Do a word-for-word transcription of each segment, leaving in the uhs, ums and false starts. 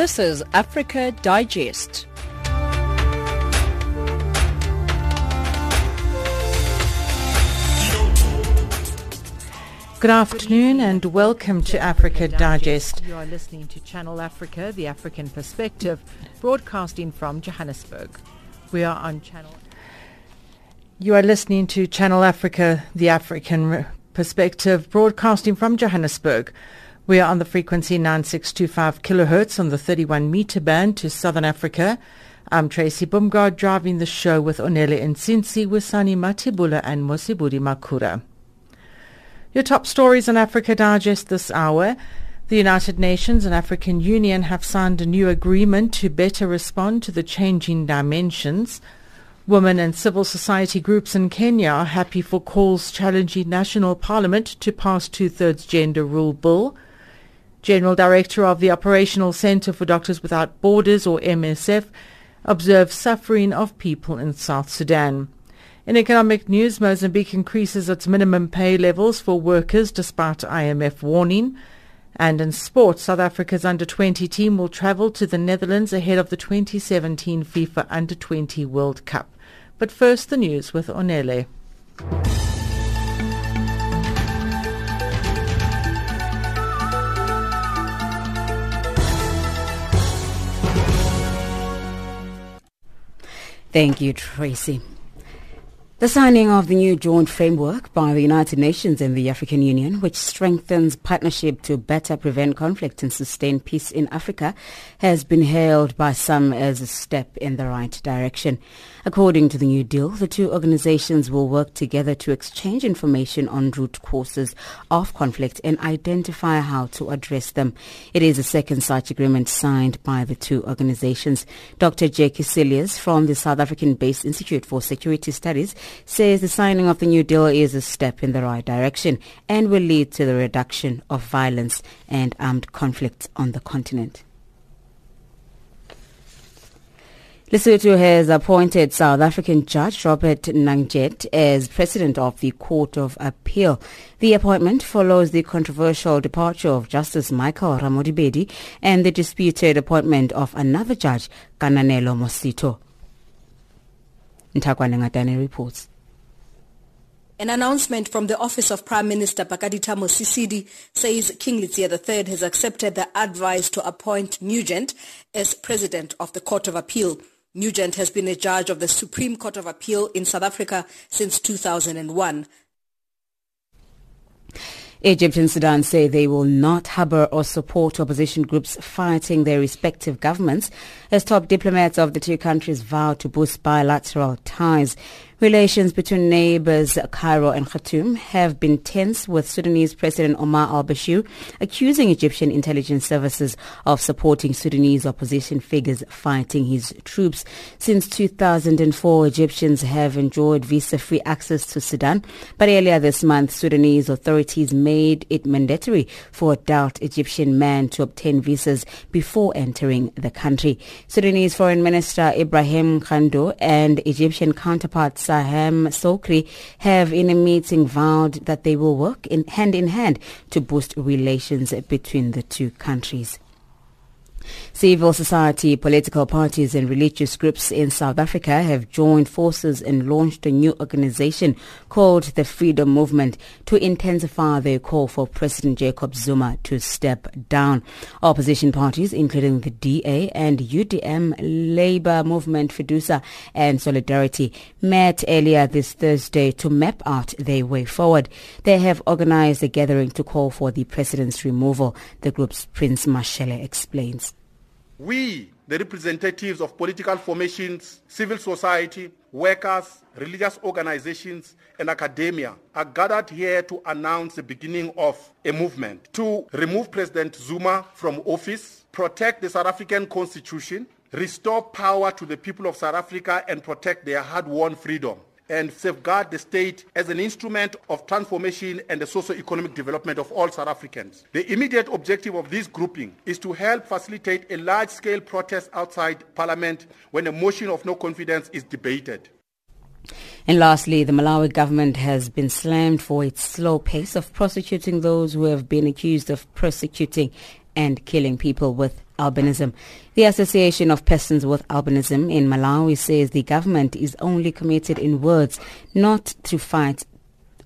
This is Africa Digest. Good afternoon and welcome to Africa Digest. You are listening to Channel Africa, the African perspective, broadcasting from Johannesburg. We are on Channel... You are listening to Channel Africa, the African perspective, broadcasting from Johannesburg. We are on the frequency nine six two five kilohertz on the thirty-one meter band to Southern Africa. I'm Tracy Bumgaard, driving the show with Onele Nsinsi, Wisani Matibula and Mosiburi Makura. Your top stories on Africa Digest this hour. The United Nations and African Union have signed a new agreement to better respond to the changing dimensions. Women and civil society groups in Kenya are happy for calls challenging national parliament to pass two-thirds gender rule bill. General Director of the Operational Centre for Doctors Without Borders, or M S F, observes suffering of people in South Sudan. In economic news, Mozambique increases its minimum pay levels for workers despite I M F warning. And in sport, South Africa's under twenty team will travel to the Netherlands ahead of the twenty seventeen FIFA under twenty World Cup. But first, the news with Onele. Thank you, Tracy. The signing of the new joint framework by the United Nations and the African Union, which strengthens partnership to better prevent conflict and sustain peace in Africa, has been hailed by some as a step in the right direction. According to the new deal, the two organizations will work together to exchange information on root causes of conflict and identify how to address them. It is the second such agreement signed by the two organizations. Doctor Jacob Zuma from the South African-based Institute for Security Studies says the signing of the new deal is a step in the right direction and will lead to the reduction of violence and armed conflict on the continent. Lesotho has appointed South African Judge Robert Nugent as President of the Court of Appeal. The appointment follows the controversial departure of Justice Michael Ramodibedi and the disputed appointment of another judge, Kananelo Mosito. Nthakwane Ngatane reports. An announcement from the office of Prime Minister Pakaditamo Sisidi says King Letsie the third has accepted the advice to appoint Nugent as President of the Court of Appeal. Nugent has been a judge of the Supreme Court of Appeal in South Africa since two thousand one. Egypt and Sudan say they will not harbour or support opposition groups fighting their respective governments as top diplomats of the two countries vow to boost bilateral ties. Relations between neighbours Cairo and Khartoum have been tense, with Sudanese President Omar al-Bashir accusing Egyptian intelligence services of supporting Sudanese opposition figures fighting his troops. Since two thousand four, Egyptians have enjoyed visa-free access to Sudan, but earlier this month, Sudanese authorities made it mandatory for adult Egyptian men to obtain visas before entering the country. Sudanese Foreign Minister Ibrahim Khando and Egyptian counterparts Saham Sokri have in a meeting vowed that they will work in hand in hand to boost relations between the two countries. Civil society, political parties and religious groups in South Africa have joined forces and launched a new organization called the Freedom Movement to intensify their call for President Jacob Zuma to step down. Opposition parties, including the D A and U D M, Labour Movement, Fedusa and Solidarity, met earlier this Thursday to map out their way forward. They have organized a gathering to call for the president's removal, the group's Prince Mashele explains. We, the representatives of political formations, civil society, workers, religious organizations, and academia, are gathered here to announce the beginning of a movement to remove President Zuma from office, protect the South African constitution, restore power to the people of South Africa, and protect their hard-won freedom, and safeguard the state as an instrument of transformation and the socio-economic development of all South Africans. The immediate objective of this grouping is to help facilitate a large-scale protest outside Parliament when a motion of no confidence is debated. And lastly, the Malawi government has been slammed for its slow pace of prosecuting those who have been accused of persecuting and killing people with albinism. The Association of Persons with Albinism in Malawi says the government is only committed in words not to fight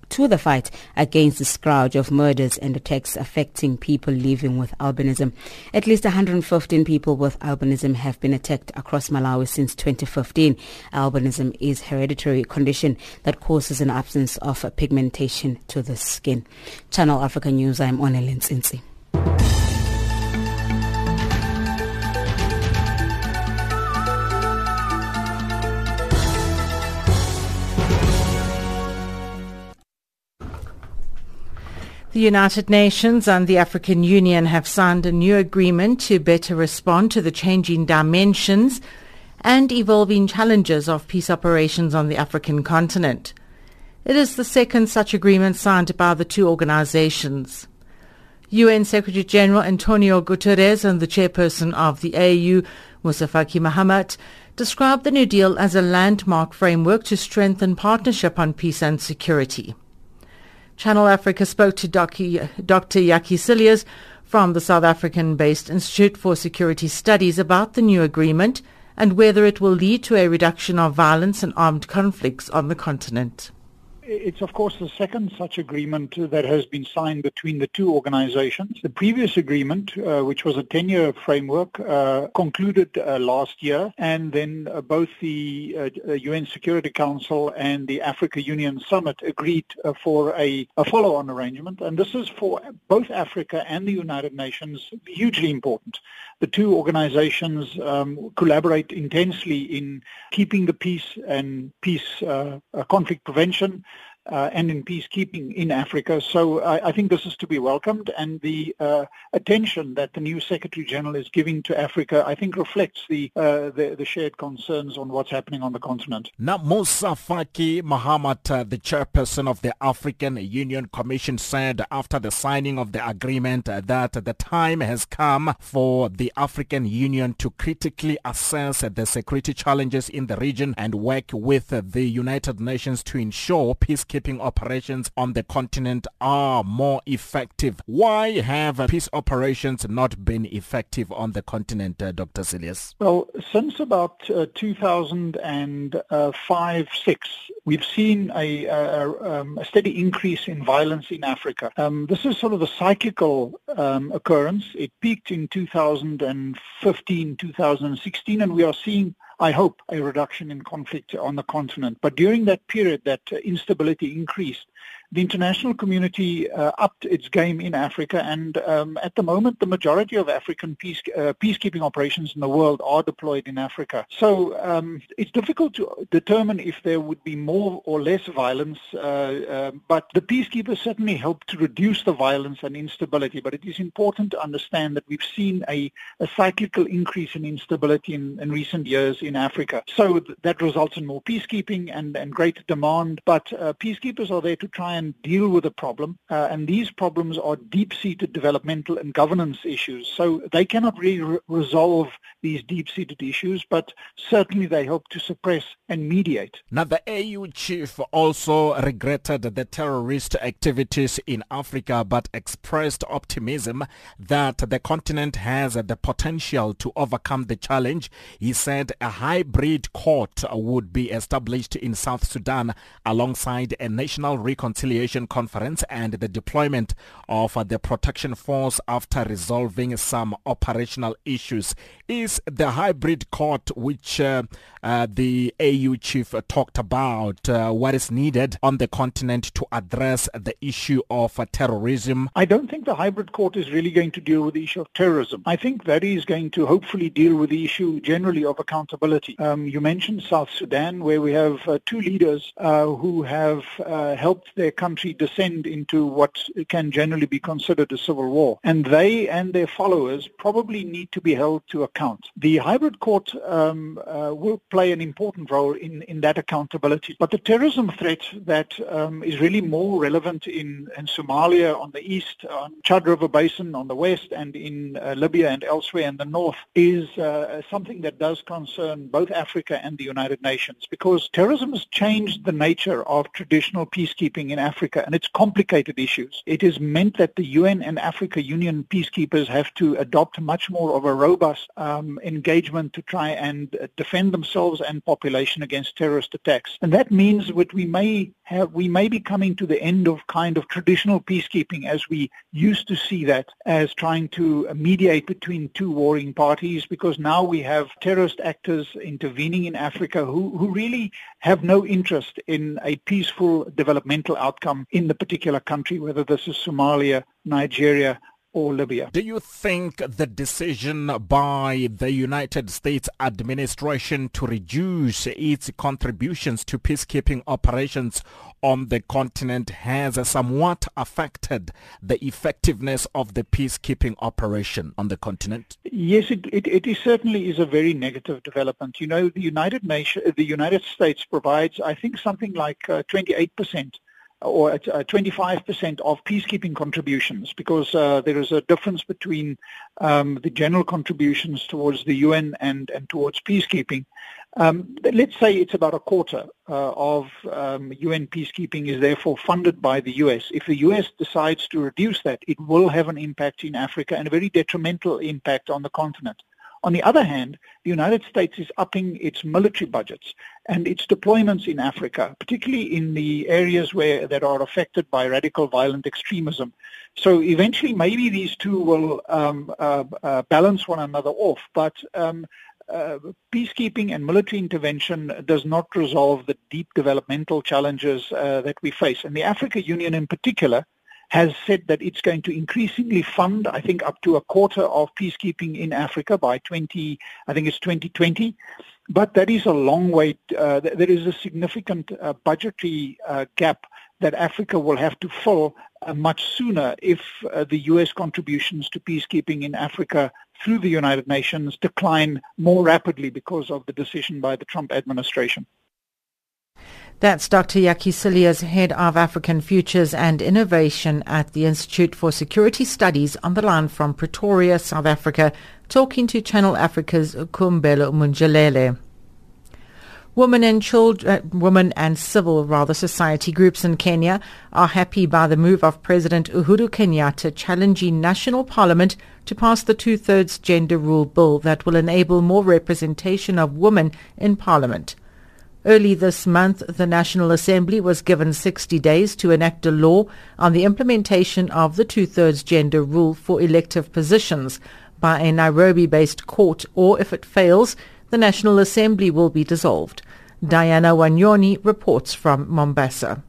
to the fight against the scourge of murders and attacks affecting people living with albinism. At least one hundred fifteen people with albinism have been attacked across Malawi since twenty fifteen. Albinism is a hereditary condition that causes an absence of pigmentation to the skin. Channel Africa News, I'm Onele Nsinsi. The United Nations and the African Union have signed a new agreement to better respond to the changing dimensions and evolving challenges of peace operations on the African continent. It is the second such agreement signed by the two organizations. U N Secretary-General Antonio Guterres and the chairperson of the A U, Musa Faki Mahamat, described the New Deal as a landmark framework to strengthen partnership on peace and security. Channel Africa spoke to Doctor Yaki Silias from the South African-based Institute for Security Studies about the new agreement and whether it will lead to a reduction of violence and armed conflicts on the continent. It's, of course, the second such agreement that has been signed between the two organizations. The previous agreement, uh, which was a ten-year framework, uh, concluded uh, last year, and then uh, both the uh, U N Security Council and the Africa Union Summit agreed uh, for a, a follow-on arrangement, and this is for both Africa and the United Nations hugely important. The two organizations um, collaborate intensely in keeping the peace and peace uh, conflict prevention, Uh, and in peacekeeping in Africa. So I, I think this is to be welcomed, and the uh, attention that the new Secretary-General is giving to Africa, I think, reflects the, uh, the, the shared concerns on what's happening on the continent. Now, Musa Faki Mahamat, uh, the chairperson of the African Union Commission, said after the signing of the agreement uh, that the time has come for the African Union to critically assess uh, the security challenges in the region and work with uh, the United Nations to ensure peacekeeping operations on the continent are more effective. Why have peace operations not been effective on the continent, uh, Doctor Silias? Well, since about uh, two thousand five to six, we've seen a, a, um, a steady increase in violence in Africa. Um, this is sort of a cyclical um, occurrence. It peaked in two thousand fifteen, two thousand sixteen, and we are seeing, I hope, a reduction in conflict on the continent. But during that period, that instability increased. The international community uh, upped its game in Africa, and um, at the moment, the majority of African peace, uh, peacekeeping operations in the world are deployed in Africa. So um, it's difficult to determine if there would be more or less violence, uh, uh, but the peacekeepers certainly help to reduce the violence and instability. But it is important to understand that we've seen a, a cyclical increase in instability in, in recent years in Africa. So th- that results in more peacekeeping and, and greater demand, but uh, peacekeepers are there to try and deal with a problem, uh, and these problems are deep-seated developmental and governance issues. So they cannot really re- resolve these deep-seated issues, but certainly they help to suppress and mediate. Now, the A U chief also regretted the terrorist activities in Africa, but expressed optimism that the continent has the potential to overcome the challenge. He said a hybrid court would be established in South Sudan alongside a national reconciliation Reconciliation Conference and the deployment of uh, the protection force after resolving some operational issues. Is the hybrid court, which uh, uh, the A U chief talked about, uh, what is needed on the continent to address the issue of uh, terrorism? I don't think the hybrid court is really going to deal with the issue of terrorism. I think that is going to hopefully deal with the issue generally of accountability. Um, you mentioned South Sudan, where we have uh, two leaders uh, who have uh, helped their country descend into what can generally be considered a civil war. And they and their followers probably need to be held to account. The hybrid court um, uh, will play an important role in, in that accountability. But the terrorism threat that um, is really more relevant in, in Somalia on the east, on Chad River Basin on the west, and in uh, Libya and elsewhere in the north is uh, something that does concern both Africa and the United Nations, because terrorism has changed the nature of traditional peacekeeping in Africa, and it's complicated issues. It has meant that the U N and Africa Union peacekeepers have to adopt much more of a robust um, engagement to try and defend themselves and population against terrorist attacks. And that means that we may have, we may be coming to the end of kind of traditional peacekeeping as we used to see that, as trying to mediate between two warring parties, because now we have terrorist actors intervening in Africa who, who really have no interest in a peaceful developmental outcome in the particular country, whether this is Somalia, Nigeria, or Libya. Do you think the decision by the United States administration to reduce its contributions to peacekeeping operations on the continent has somewhat affected the effectiveness of the peacekeeping operation on the continent? Yes, it, it, it is certainly is a very negative development. You know, the United Nations, the United States provides, I think, something like uh, twenty-eight percent or at twenty-five percent of peacekeeping contributions, because uh, there is a difference between um, the general contributions towards the U N and, and towards peacekeeping. Um, let's say it's about a quarter uh, of um, U N peacekeeping is therefore funded by the U S. If the U S decides to reduce that, it will have an impact in Africa and a very detrimental impact on the continent. On the other hand, the United States is upping its military budgets and its deployments in Africa, particularly in the areas where that are affected by radical violent extremism. So eventually, maybe these two will um, uh, uh, balance one another off, but um, uh, peacekeeping and military intervention does not resolve the deep developmental challenges uh, that we face. And the African Union in particular has said that it's going to increasingly fund, I think, up to a quarter of peacekeeping in Africa by twenty, I think it's twenty twenty. But that is a long way. Uh, there is a significant uh, budgetary uh, gap that Africa will have to fill uh, much sooner if uh, the U S contributions to peacekeeping in Africa through the United Nations decline more rapidly because of the decision by the Trump administration. That's Doctor Yaki Silias, Head of African Futures and Innovation at the Institute for Security Studies, on the line from Pretoria, South Africa, talking to Channel Africa's Kumbelo Mundjelele. Women and children, uh, women and civil rather society groups in Kenya are happy by the move of President Uhuru Kenyatta challenging National Parliament to pass the two-thirds gender rule bill that will enable more representation of women in Parliament. Early this month, the National Assembly was given sixty days to enact a law on the implementation of the two-thirds gender rule for elective positions by a Nairobi-based court, or if it fails, the National Assembly will be dissolved. Diana Wanyoni reports from Mombasa.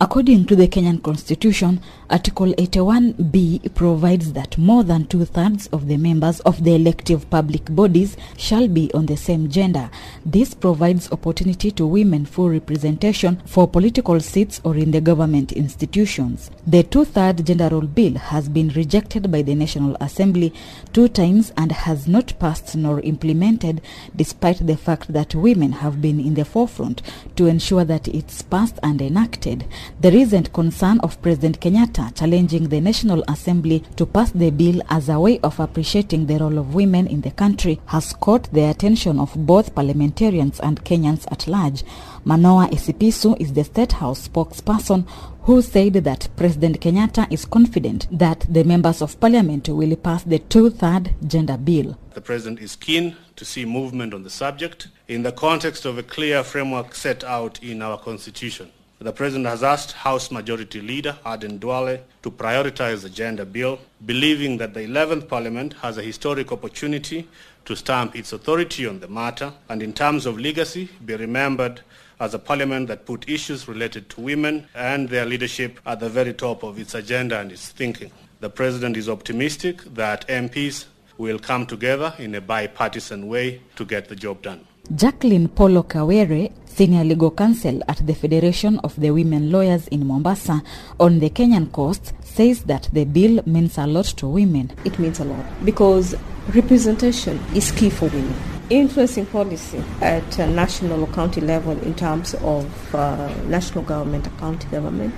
According to the Kenyan Constitution, Article eighty-one B provides that more than two-thirds of the members of the elective public bodies shall be on the same gender. This provides opportunity to women for representation for political seats or in the government institutions. The two-thirds gender rule bill has been rejected by the National Assembly two times and has not passed nor implemented, despite the fact that women have been in the forefront to ensure that it's passed and enacted. The recent concern of President Kenyatta challenging the National Assembly to pass the bill as a way of appreciating the role of women in the country has caught the attention of both parliamentarians and Kenyans at large. Manoa Esipisu is the State House spokesperson who said that President Kenyatta is confident that the members of parliament will pass the two-thirds gender bill. The president is keen to see movement on the subject in the context of a clear framework set out in our constitution. The President has asked House Majority Leader Aden Duale to prioritize the gender bill, believing that the eleventh Parliament has a historic opportunity to stamp its authority on the matter and, in terms of legacy, be remembered as a Parliament that put issues related to women and their leadership at the very top of its agenda and its thinking. The President is optimistic that M Ps will come together in a bipartisan way to get the job done. Jacqueline Polo-Kawere, Senior Legal Counsel at the Federation of the Women Lawyers in Mombasa on the Kenyan coast, says that the bill means a lot to women. It means a lot because representation is key for women. Influencing policy at uh, national or county level in terms of uh, national government or county government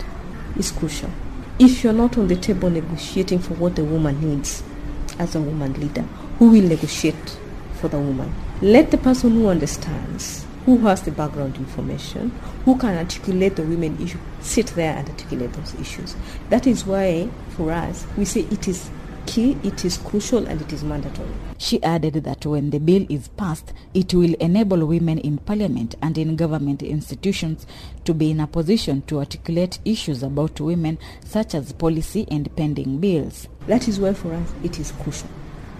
is crucial. If you're not on the table negotiating for what the woman needs as a woman leader, who will negotiate for the woman? Let the person who understands who has the background information, who can articulate the women issue, sit there and articulate those issues. That is why, for us, we say it is key, it is crucial, and it is mandatory. She added that when the bill is passed, it will enable women in parliament and in government institutions to be in a position to articulate issues about women, such as policy and pending bills. That is why, for us, it is crucial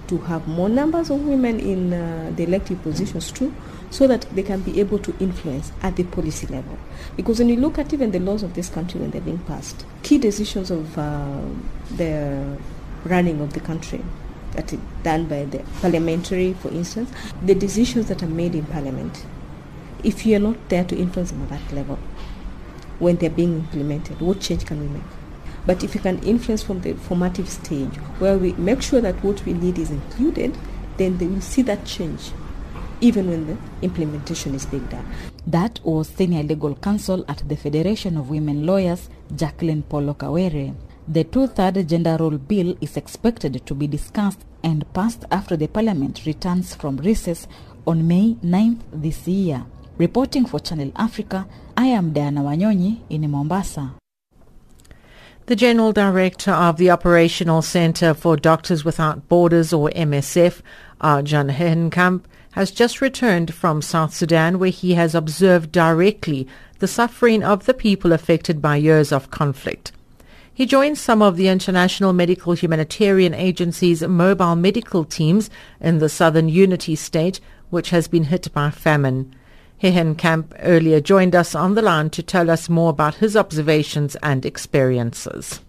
to have more numbers of women in uh, the elective positions too, so that they can be able to influence at the policy level. Because when you look at even the laws of this country when they're being passed, key decisions of uh, the running of the country that is done by the parliamentary, for instance, the decisions that are made in parliament, if you're not there to influence them at that level, when they're being implemented, what change can we make? But if you can influence from the formative stage, where we make sure that what we need is included, then they will see that change, even when the implementation is being done. That was senior legal counsel at the Federation of Women Lawyers, Jacqueline Polo-Kawere. The two-third gender role bill is expected to be discussed and passed after the parliament returns from recess on May ninth this year. Reporting for Channel Africa, I am Diana Wanyoni in Mombasa. The General Director of the Operational Centre for Doctors Without Borders, or M S F, Arjan Hehenkamp, has just returned from South Sudan, where he has observed directly the suffering of the people affected by years of conflict. He joins some of the International Medical Humanitarian Agency's mobile medical teams in the Southern Unity State, which has been hit by famine. Hehenkamp earlier joined us on the line to tell us more about his observations and experiences.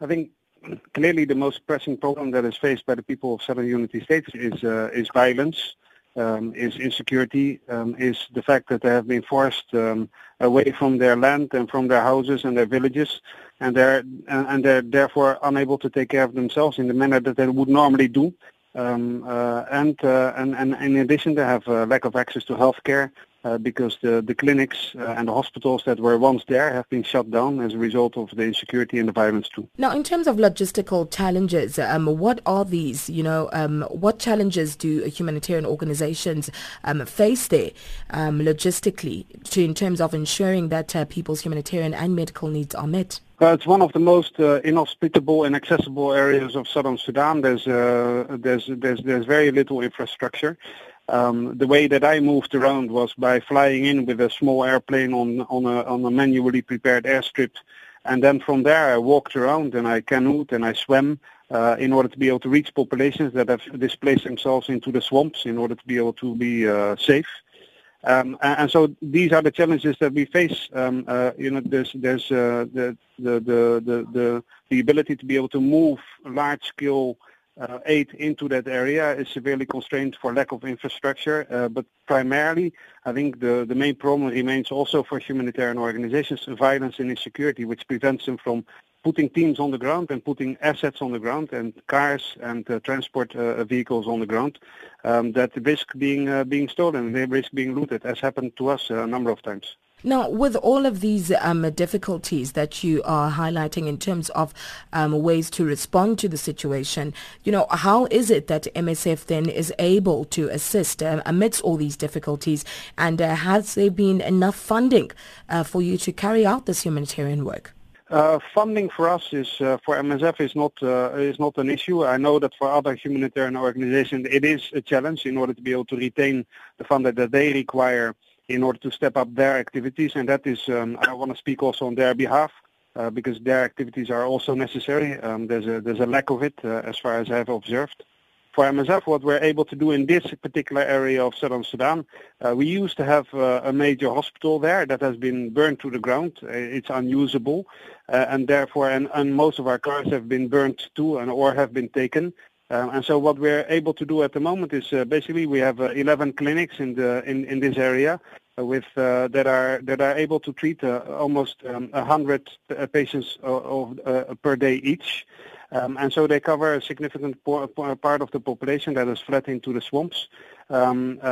I think clearly the most pressing problem that is faced by the people of Southern Unity States is uh, is violence, um, is insecurity, um, is the fact that they have been forced um, away from their land and from their houses and their villages, and they're and they're therefore unable to take care of themselves in the manner that they would normally do. Um, uh, and, uh, and and in addition, they have a lack of access to healthcare uh, because the the clinics uh, and the hospitals that were once there have been shut down as a result of the insecurity and the violence too. Now, in terms of logistical challenges, um, what are these? You know, um, what challenges do humanitarian organizations um, face there um, logistically, to in terms of ensuring that uh, people's humanitarian and medical needs are met? Uh, it's one of the most uh, inhospitable and accessible areas of Southern Sudan. There's uh, there's there's there's very little infrastructure. Um, the way that I moved around was by flying in with a small airplane on on a on a manually prepared airstrip, and then from there I walked around and I canoed and I swam uh, in order to be able to reach populations that have displaced themselves into the swamps in order to be able to be uh, safe. Um, and so these are the challenges that we face. Um, uh, you know, there's there's uh, the, the the the the ability to be able to move large-scale uh, aid into that area is severely constrained for lack of infrastructure. Uh, but primarily, I think the the main problem remains also for humanitarian organizations: violence and insecurity, which prevents them from putting teams on the ground and putting assets on the ground and cars and uh, transport uh, vehicles on the ground um, that risk being uh, being stolen, they risk being looted, as happened to us a number of times. Now, with all of these um, difficulties that you are highlighting in terms of um, ways to respond to the situation, you know, how is it that M S F then is able to assist uh, amidst all these difficulties? And uh, has there been enough funding uh, for you to carry out this humanitarian work? Uh, funding for us is uh, for M S F is not uh, is not an issue. I know that for other humanitarian organizations it is a challenge in order to be able to retain the funding that they require in order to step up their activities, and that is um, I want to speak also on their behalf uh, because their activities are also necessary. Um, there's a there's a lack of it uh, as far as I have observed. For M S F, what we're able to do in this particular area of Southern Sudan, uh, we used to have uh, a major hospital there that has been burned to the ground. It's unusable, uh, and therefore, and, and most of our cars have been burned too, and or have been taken. Um, and so, what we're able to do at the moment is uh, basically we have uh, eleven clinics in the in, in this area, uh, with uh, that are that are able to treat uh, almost um, one hundred uh, patients of, uh, per day each. Um, and so they cover a significant por- part of the population that is fled into the swamps. Um, uh,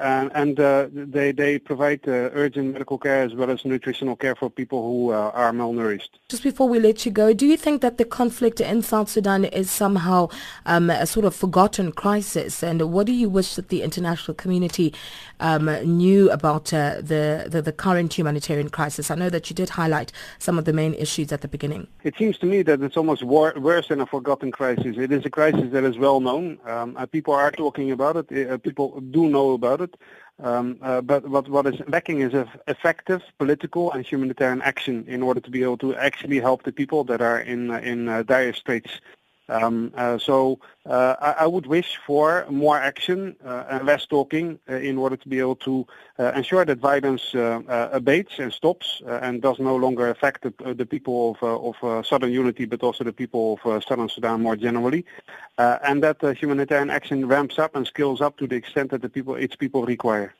and and uh, they, they provide uh, urgent medical care as well as nutritional care for people who uh, are malnourished. Just before we let you go, do you think that the conflict in South Sudan is somehow um, a sort of forgotten crisis? And what do you wish that the international community um, knew about uh, the, the, the current humanitarian crisis? I know that you did highlight some of the main issues at the beginning. It seems to me that it's almost war- worse than a forgotten crisis. It is a crisis that is well known. Um, uh, people are talking about it. it uh, People do know about it, um, uh, but what, what is lacking is a, effective political and humanitarian action in order to be able to actually help the people that are in, in uh, dire straits. Um, uh, so uh, I, I would wish for more action uh, and less talking uh, in order to be able to uh, ensure that violence uh, uh, abates and stops uh, and does no longer affect the, uh, the people of, uh, of uh, Southern Unity, but also the people of uh, Southern Sudan more generally, uh, and that uh, humanitarian action ramps up and scales up to the extent that the people, its people require.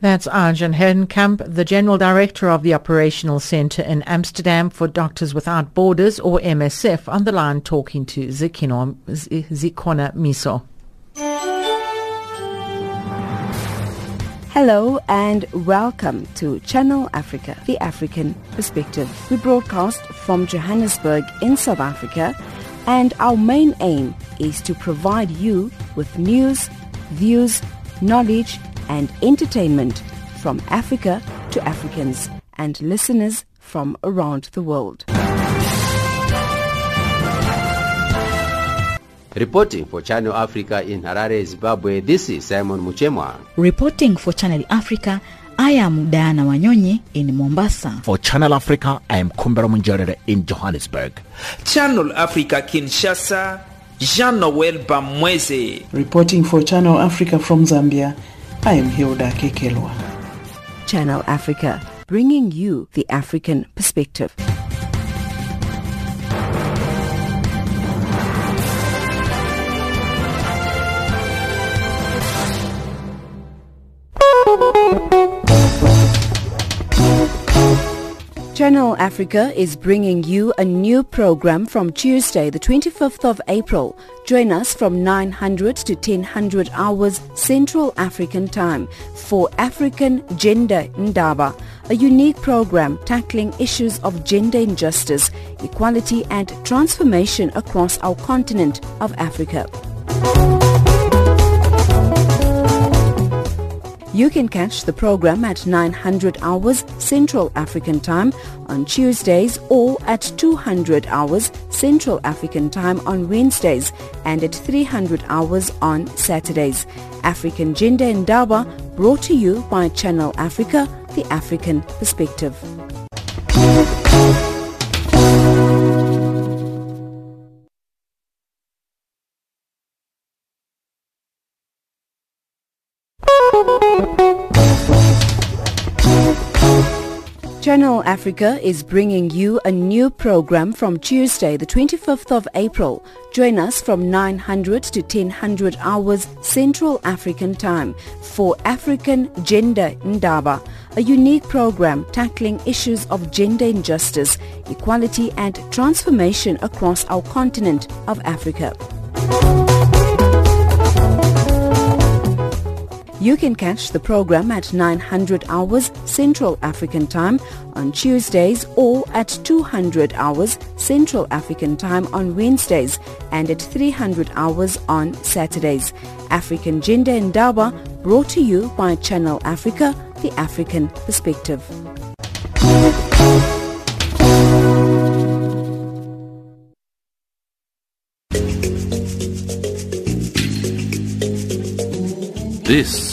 That's Arjan Hehenkamp, the General Director of the Operational Centre in Amsterdam for Doctors Without Borders, or M S F, on the line talking to Zikino, Zikona Miso. Hello and welcome to Channel Africa, the African Perspective. We broadcast from Johannesburg in South Africa, and our main aim is to provide you with news, views, knowledge and entertainment from Africa to Africans and listeners from around the world. Reporting for Channel Africa in Harare, Zimbabwe, this is Simon Muchemwa. Reporting for Channel Africa, I am Diana Wanyoni in Mombasa. For Channel Africa, I am Kumbera Munjerere in Johannesburg. Channel Africa, Kinshasa, Jean-Noel Bamweze. Reporting for Channel Africa from Zambia, I am Hilda Kekelwa. Channel Africa, bringing you the African perspective. Channel Africa is bringing you a new program from Tuesday, the twenty-fifth of April. Join us from nine hundred to ten hundred hours Central African Time for African Gender Ndaba, a unique program tackling issues of gender injustice, equality and transformation across our continent of Africa. You can catch the program at nine hundred hours Central African Time on Tuesdays, or at two hundred hours Central African Time on Wednesdays, and at three hundred hours on Saturdays. African Gender Ndaba, brought to you by Channel Africa, the African Perspective. Channel Africa is bringing you a new program from Tuesday, the twenty-fifth of April. Join us from nine hundred to ten hundred hours Central African Time for African Gender Ndaba, a unique program tackling issues of gender injustice, equality and transformation across our continent of Africa. You can catch the program at nine hundred hours Central African Time on Tuesdays, or at two hundred hours Central African Time on Wednesdays, and at three hundred hours on Saturdays. African Gender Ndaba, brought to you by Channel Africa, the African Perspective. This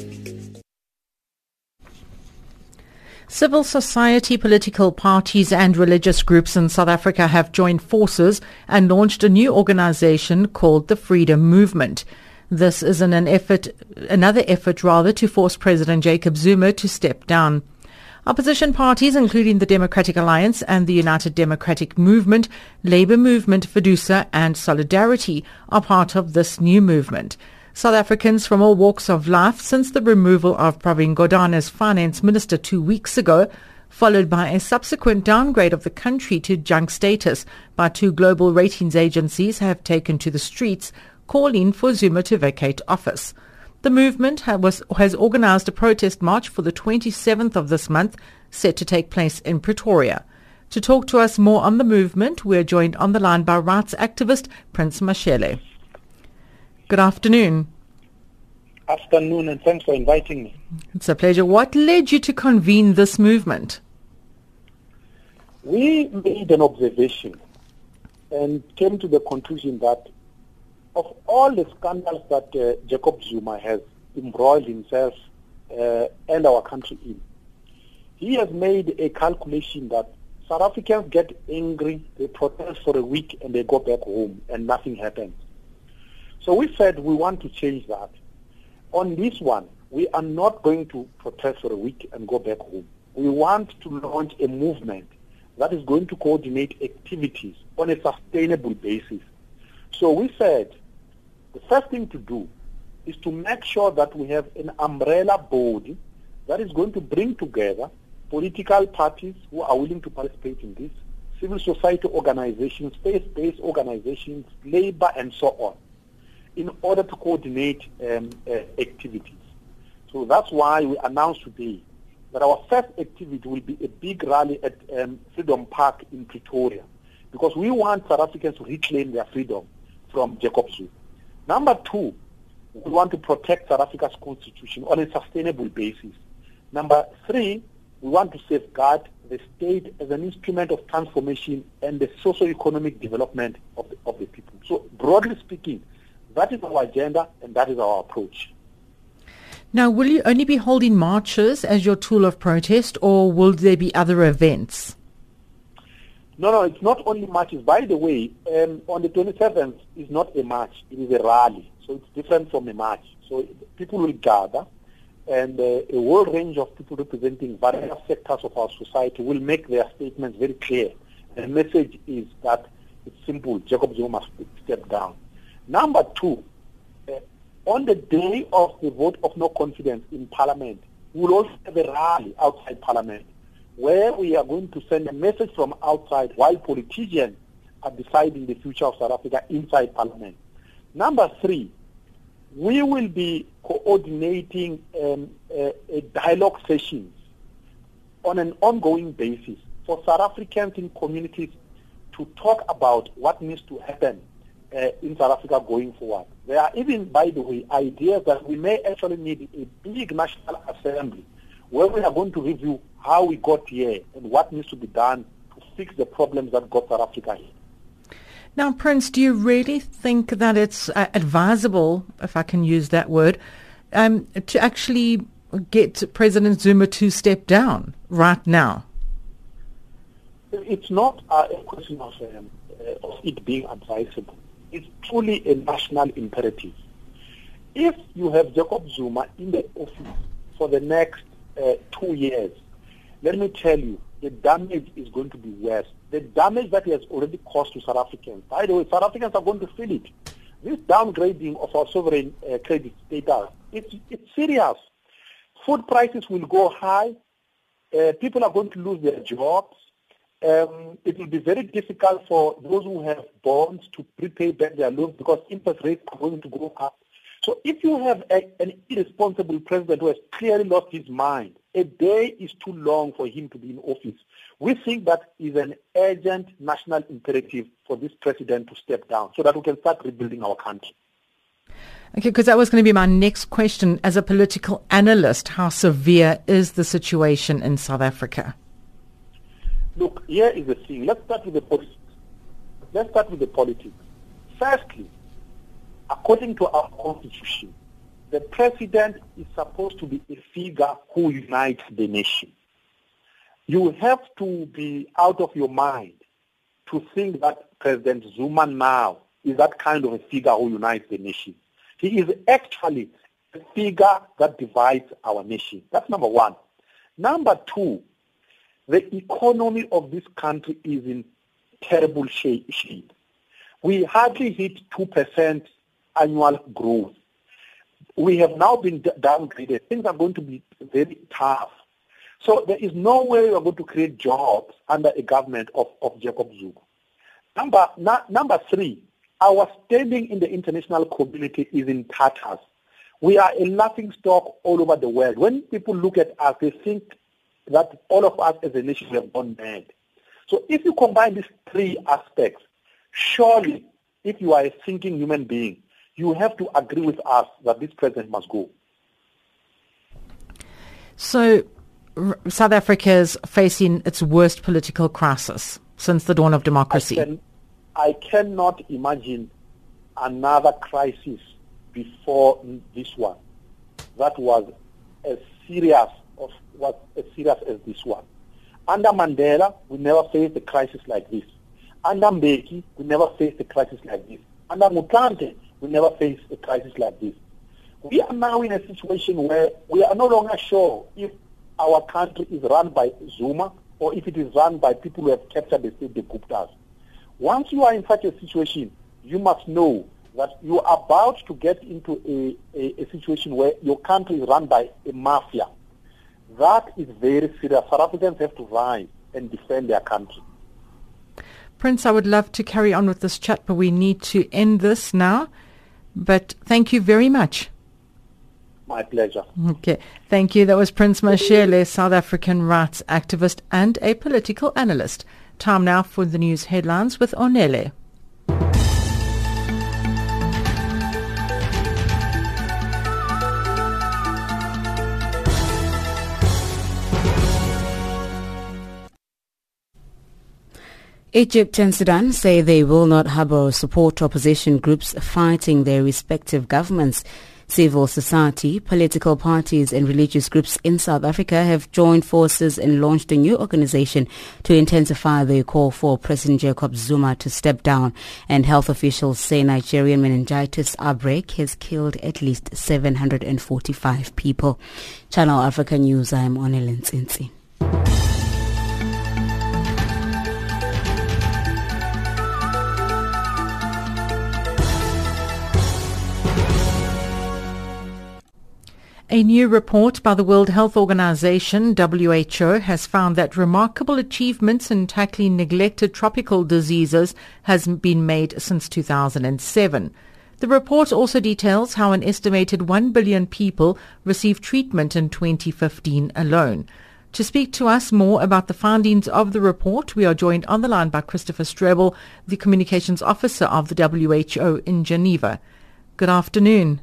Civil society, political parties and religious groups in South Africa have joined forces and launched a new organization called the Freedom Movement. This is an, an effort, another effort rather, to force President Jacob Zuma to step down. Opposition parties, including the Democratic Alliance and the United Democratic Movement, Labour Movement, Fedusa and Solidarity, are part of this new movement. South Africans from all walks of life, since the removal of Pravin Gordhan as finance minister two weeks ago, followed by a subsequent downgrade of the country to junk status by two global ratings agencies, have taken to the streets, calling for Zuma to vacate office. The movement has, has organised a protest march for the twenty-seventh of this month, set to take place in Pretoria. To talk to us more on the movement, we're joined on the line by rights activist Prince Mashele. Good afternoon. Afternoon, and thanks for inviting me. It's a pleasure. What led you to convene this movement? We made an observation and came to the conclusion that of all the scandals that uh, Jacob Zuma has embroiled himself uh, and our country in, he has made a calculation that South Africans get angry, they protest for a week, and they go back home, and nothing happens. So we said we want to change that. On this one, we are not going to protest for a week and go back home. We want to launch a movement that is going to coordinate activities on a sustainable basis. So we said the first thing to do is to make sure that we have an umbrella body that is going to bring together political parties who are willing to participate in this, civil society organizations, faith-based organizations, labor, and so on, in order to coordinate um, uh, activities. So that's why we announced today that our first activity will be a big rally at um, Freedom Park in Pretoria, because we want South Africans to reclaim their freedom from Jacob Zuma. Number two, we want to protect South Africa's constitution on a sustainable basis. Number three, we want to safeguard the state as an instrument of transformation and the socio-economic development of the, of the people. So broadly speaking, that is our agenda, and that is our approach. Now, will you only be holding marches as your tool of protest, or will there be other events? No, no, it's not only marches. By the way, um, on the twenty-seventh is not a march. It is a rally, so it's different from a march. So people will gather, and uh, a whole range of people representing various sectors of our society will make their statements very clear. The message is that it's simple. Jacob Zuma must step down. Number two, uh, on the day of the vote of no confidence in Parliament, we will also have a rally outside Parliament where we are going to send a message from outside while politicians are deciding the future of South Africa inside Parliament. Number three, we will be coordinating um, a, a dialogue sessions on an ongoing basis for South Africans in communities to talk about what needs to happen Uh, in South Africa going forward. There are even, by the way, ideas that we may actually need a big national assembly where we are going to review how we got here and what needs to be done to fix the problems that got South Africa here. Now, Prince, do you really think that it's uh, advisable, if I can use that word, um, to actually get President Zuma to step down right now? It's not uh, a question of, um, uh, of it being advisable. It's truly a national imperative. If you have Jacob Zuma in the office for the next uh, two years, let me tell you, the damage is going to be worse. The damage that he has already caused to South Africans. By the way, South Africans are going to feel it. This downgrading of our sovereign uh, credit status, it's, it's serious. Food prices will go high. Uh, people are going to lose their jobs. Um, it will be very difficult for those who have bonds to prepay back their loans because interest rates are going to go up. So if you have a, an irresponsible president who has clearly lost his mind, a day is too long for him to be in office. We think that is an urgent national imperative for this president to step down so that we can start rebuilding our country. Okay, because that was going to be my next question. As a political analyst, how severe is the situation in South Africa? Look, here is the thing. Let's start with the politics. Let's start with the politics. Firstly, according to our constitution, the president is supposed to be a figure who unites the nation. You have to be out of your mind to think that President Zuma now is that kind of a figure who unites the nation. He is actually a figure that divides our nation. That's number one. Number two, The economy of this country is in terrible shape. We hardly hit two percent annual growth. We have now been downgraded. Things are going to be very tough. So there is no way we are going to create jobs under a government of, of Jacob Zuma. Number, na, number three, our standing in the international community is in tatters. We are a laughingstock all over the world. When people look at us, they think that all of us as a nation have gone mad. So if you combine these three aspects, surely if you are a thinking human being, you have to agree with us that this president must go. So South Africa is facing its worst political crisis since the dawn of democracy. I, can, I cannot imagine another crisis before this one that was as serious of, was as serious as this one. Under Mandela, we never faced a crisis like this. Under Mbeki, we never faced a crisis like this. Under Mutante, we never faced a crisis like this. We are now in a situation where we are no longer sure if our country is run by Zuma or if it is run by people who have captured the state they cooped us. Once you are in such a situation, you must know that you are about to get into a, a, a situation where your country is run by a mafia. That is very serious. South Africans have to rise and defend their country. Prince, I would love to carry on with this chat, but we need to end this now. But thank you very much. My pleasure. Okay, thank you. That was Prince Mashele, South African rights activist and a political analyst. Time now for the news headlines with Onele. Egypt and Sudan say they will not harbour or support opposition groups fighting their respective governments. Civil society, political parties and religious groups in South Africa have joined forces and launched a new organization to intensify their call for President Jacob Zuma to step down. And health officials say Nigerian meningitis outbreak has killed at least seven hundred forty-five people. Channel Africa News, I am Onele Nsinsi. A new report by the World Health Organization, W H O, has found that remarkable achievements in tackling neglected tropical diseases has been made since two thousand seven. The report also details how an estimated one billion people received treatment in twenty fifteen alone. To speak to us more about the findings of the report, we are joined on the line by Christopher Strebel, the Communications Officer of the W H O in Geneva. Good afternoon.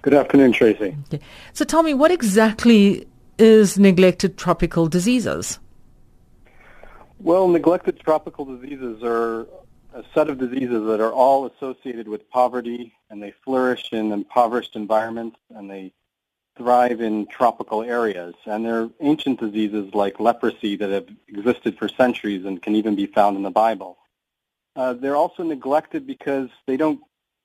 Good afternoon, Tracy. Okay. So tell me, what exactly is neglected tropical diseases? Well, neglected tropical diseases are a set of diseases that are all associated with poverty, and they flourish in impoverished environments, and they thrive in tropical areas. And they're ancient diseases like leprosy that have existed for centuries and can even be found in the Bible. Uh, they're also neglected because they don't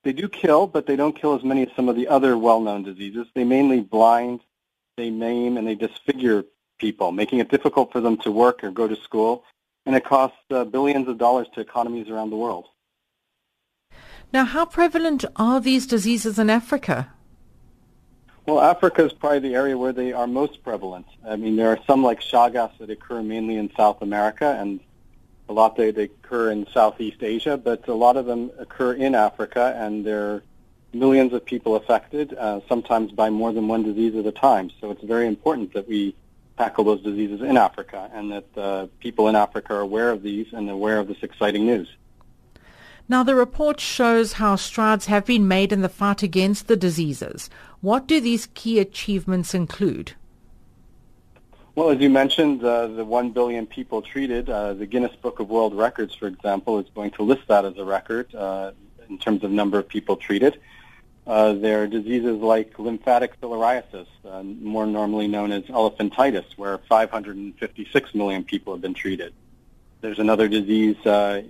They do kill, but they don't kill as many as some of the other well-known diseases. They mainly blind, they maim, and they disfigure people, making it difficult for them to work or go to school. And it costs uh, billions of dollars to economies around the world. Now, how prevalent are these diseases in Africa? Well, Africa is probably the area where they are most prevalent. I mean, there are some like Chagas that occur mainly in South America, and a lot they, they occur in Southeast Asia, but a lot of them occur in Africa, and there are millions of people affected, uh, sometimes by more than one disease at a time. So it's very important that we tackle those diseases in Africa, and that uh, people in Africa are aware of these and aware of this exciting news. Now, the report shows how strides have been made in the fight against the diseases. What do these key achievements include? Well, as you mentioned, uh, the one billion people treated, uh, the Guinness Book of World Records, for example, is going to list that as a record uh, in terms of number of people treated. Uh, there are diseases like lymphatic filariasis, uh, more normally known as elephantitis, where five hundred fifty-six million people have been treated. There's another disease uh,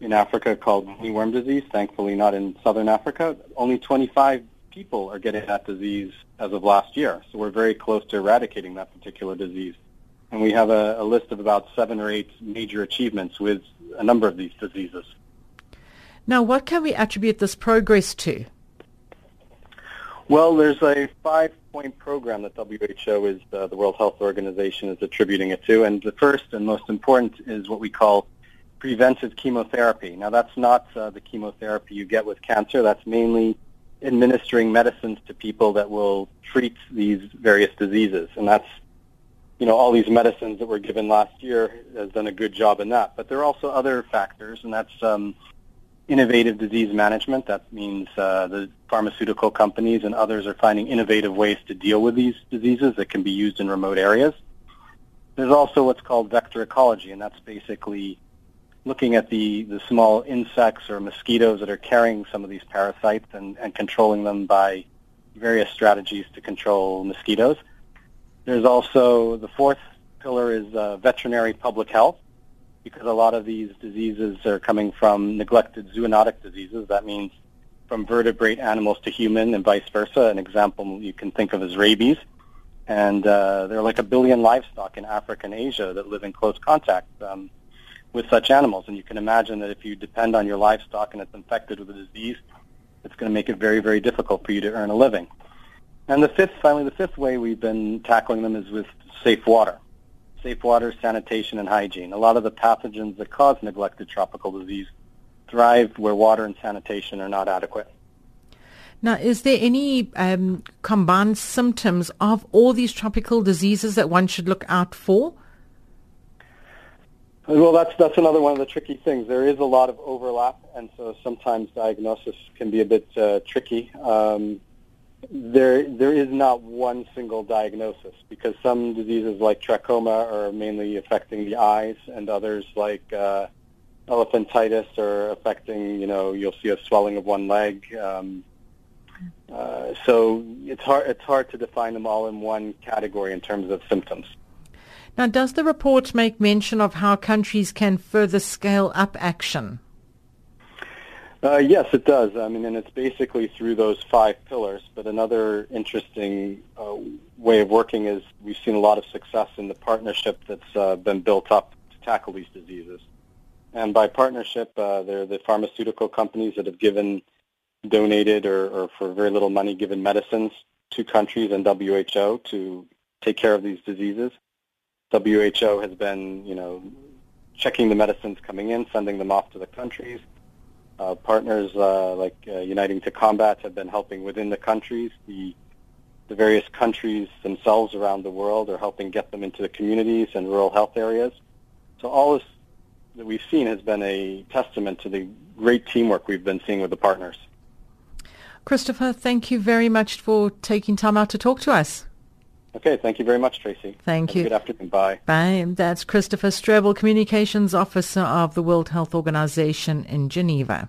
in Africa called mealyworm disease, thankfully not in southern Africa. Only twenty-five people are getting that disease as of last year, so we're very close to eradicating that particular disease. and we have a, a list of about seven or eight major achievements with a number of these diseases. Now, what can we attribute this progress to? Well, there's a five-point program that W H O, is uh, the World Health Organization, is attributing it to, and the first and most important is what we call preventive chemotherapy. Now, that's not uh, the chemotherapy you get with cancer. That's mainly administering medicines to people that will treat these various diseases, and that's, you know, all these medicines that were given last year has done a good job in that. But there are also other factors, and that's um, innovative disease management. That means uh, the pharmaceutical companies and others are finding innovative ways to deal with these diseases that can be used in remote areas. There's also what's called vector ecology, and that's basically looking at the, the small insects or mosquitoes that are carrying some of these parasites and, and controlling them by various strategies to control mosquitoes. There's also, the fourth pillar is uh, veterinary public health, because a lot of these diseases are coming from neglected zoonotic diseases. That means from vertebrate animals to human and vice versa. An example you can think of is rabies. And uh, there are like a billion livestock in Africa and Asia that live in close contact um, with such animals. And you can imagine that if you depend on your livestock and it's infected with a disease, it's going to make it very, very difficult for you to earn a living. And the fifth, finally, the fifth way we've been tackling them is with safe water. Safe water, sanitation, and hygiene. A lot of the pathogens that cause neglected tropical disease thrive where water and sanitation are not adequate. Now, is there any um, combined symptoms of all these tropical diseases that one should look out for? Well, that's that's another one of the tricky things. There is a lot of overlap, and so sometimes diagnosis can be a bit uh, tricky. Um There, there is not one single diagnosis, because some diseases like trachoma are mainly affecting the eyes, and others like uh, elephantitis are affecting, you know, you'll see a swelling of one leg. Um, uh, so it's hard, it's hard to define them all in one category in terms of symptoms. Now, does the report make mention of how countries can further scale up action? Uh, yes, it does. I mean, and it's basically through those five pillars. But another interesting uh, way of working is we've seen a lot of success in the partnership that's uh, been built up to tackle these diseases. And by partnership, uh, they're the pharmaceutical companies that have given, donated, or, or for very little money given medicines to countries and W H O to take care of these diseases. W H O has been, you know, checking the medicines coming in, sending them off to the countries. Uh, partners uh, like uh, Uniting to Combat have been helping within the countries. The, the various countries themselves around the world are helping get them into the communities and rural health areas. So all this that we've seen has been a testament to the great teamwork we've been seeing with the partners. Christopher, thank you very much for taking time out to talk to us. Okay, thank you very much, Tracy. Thank you. Good afternoon. Bye. Bye. That's Christopher Strebel, Communications Officer of the World Health Organization in Geneva.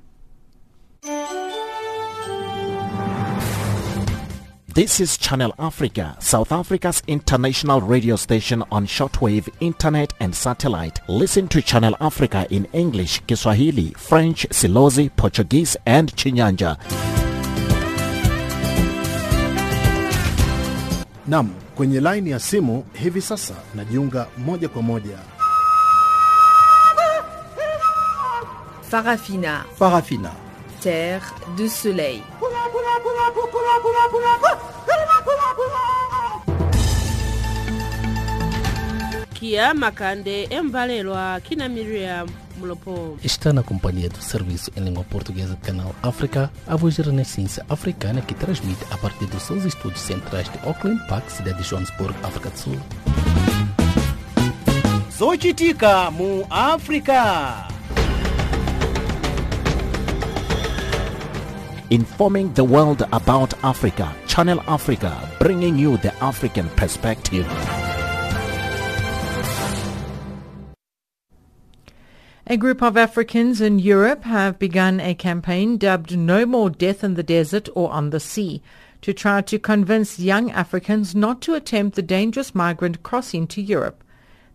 This is Channel Africa, South Africa's international radio station on shortwave, internet and satellite. Listen to Channel Africa in English, Kiswahili, French, Silozi, Portuguese and Chinyanja. Nam, kwenye laini ya simu hivi sasa najiunga moja kwa moja. Farafina. Farafina. Terre de soleil. Kia makande embalelwa kina Miriam Mulopo. Está na companhia do serviço em língua portuguesa do Canal África, a voz da renascença africana que transmite a partir dos seus estudos centrais de Auckland Park, cidade de Johannesburg, África do Sul. Zochitika mu África. Informing the world about Africa, Channel Africa, bringing you the African perspective. A group of Africans in Europe have begun a campaign dubbed No More Death in the Desert or on the Sea to try to convince young Africans not to attempt the dangerous migrant crossing to Europe.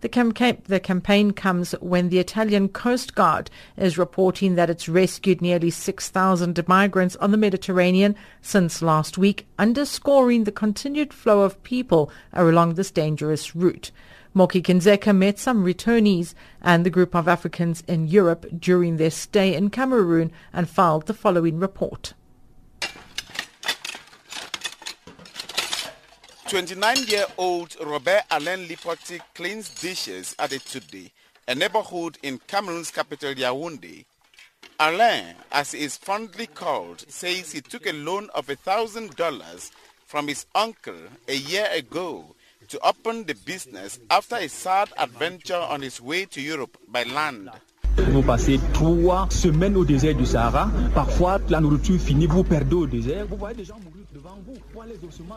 The, campa- the campaign comes when the Italian Coast Guard is reporting that it's rescued nearly six thousand migrants on the Mediterranean since last week, underscoring the continued flow of people along this dangerous route. Moki Kinzeka met some returnees and the group of Africans in Europe during their stay in Cameroon and filed the following report. twenty-nine-year-old Robert Alain Lipotti cleans dishes at Etude, a neighborhood in Cameroon's capital Yaoundé. Alain, as he is fondly called, says he took a loan of one thousand dollars from his uncle a year ago to open the business after a sad adventure on his way to Europe by land.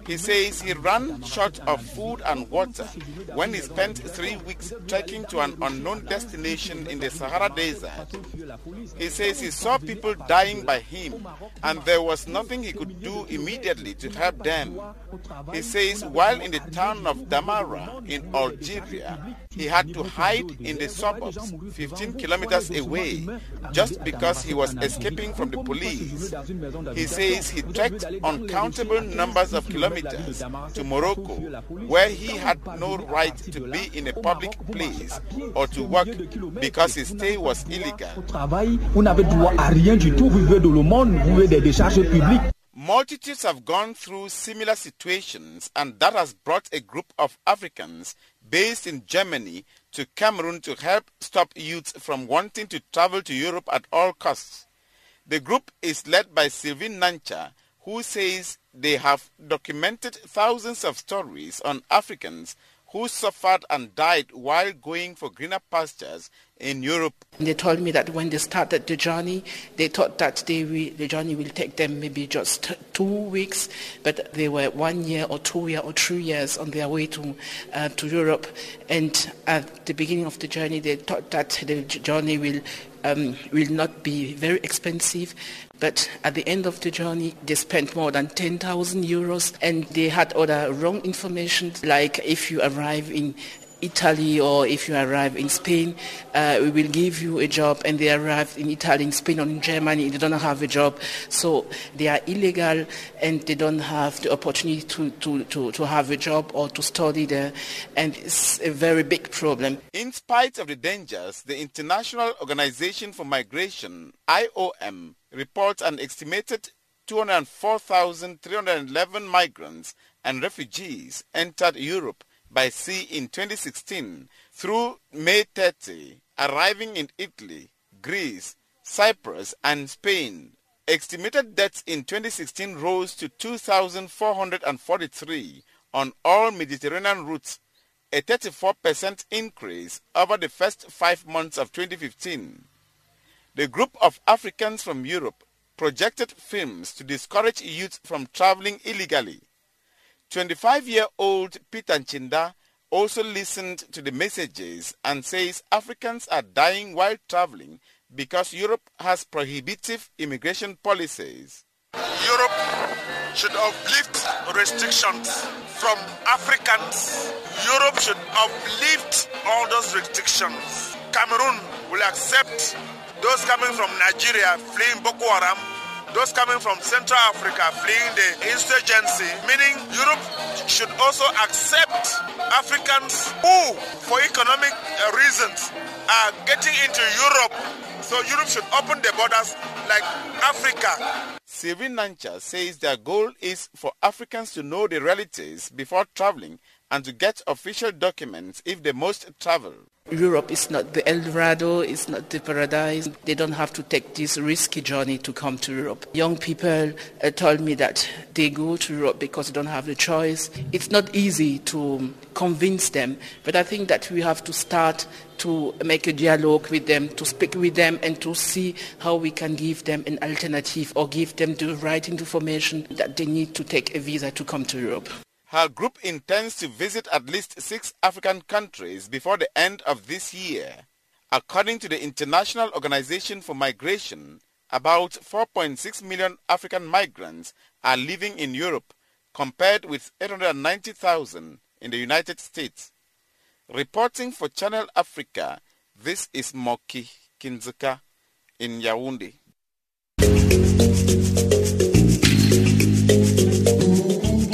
He says he ran short of food and water when he spent three weeks trekking to an unknown destination in the Sahara Desert. He says he saw people dying by him and there was nothing he could do immediately to help them. He says while in the town of Damara in Algeria, he had to hide in the suburbs fifteen kilometers away just because he was escaping from the police. He says he trekked uncountable numbers of kilometers to Morocco, where he had no right to be in a public place or to work because his stay was illegal. Multitudes have gone through similar situations, and that has brought a group of Africans based in Germany to Cameroon to help stop youths from wanting to travel to Europe at all costs. The group is led by Sylvain Nancha, who says they have documented thousands of stories on Africans who suffered and died while going for greener pastures in Europe. They told me that when they started the journey, they thought that they will, the journey will take them maybe just two weeks, but they were one year or two year or three years on their way to uh, to Europe. And at the beginning of the journey, they thought that the journey will um, will not be very expensive, but at the end of the journey, they spent more than ten thousand euros, and they had other wrong information, like if you arrive in Italy or if you arrive in Spain, uh, we will give you a job, and they arrived in Italy, in Spain or in Germany, they don't have a job, so they are illegal and they don't have the opportunity to, to, to, to have a job or to study there, and it's a very big problem. In spite of the dangers, the International Organization for Migration, I O M, reports an estimated two hundred four thousand three hundred eleven migrants and refugees entered Europe by sea in twenty sixteen through May thirtieth, arriving in Italy, Greece, Cyprus and Spain. Estimated deaths in twenty sixteen rose to two thousand four hundred forty-three on all Mediterranean routes, a thirty-four percent increase over the first five months of twenty fifteen. The group of Africans from Europe projected films to discourage youth from traveling illegally. twenty-five-year-old Peter Chinda also listened to the messages and says Africans are dying while traveling because Europe has prohibitive immigration policies. Europe should uplift restrictions from Africans. Europe should uplift all those restrictions. Cameroon will accept those coming from Nigeria fleeing Boko Haram, those coming from Central Africa fleeing the insurgency, meaning Europe should also accept Africans who, for economic reasons, are getting into Europe. So Europe should open the borders like Africa. Sylvain Nancha says their goal is for Africans to know the realities before traveling and to get official documents if they most travel. Europe is not the El Dorado, it's not the paradise. They don't have to take this risky journey to come to Europe. Young people uh, told me that they go to Europe because they don't have the choice. It's not easy to convince them, but I think that we have to start to make a dialogue with them, to speak with them and to see how we can give them an alternative or give them the right information that they need to take a visa to come to Europe. Her group intends to visit at least six African countries before the end of this year. According to the International Organization for Migration, about four point six million African migrants are living in Europe, compared with eight hundred ninety thousand in the United States. Reporting for Channel Africa, this is Moki Kinzuka in Yaoundé.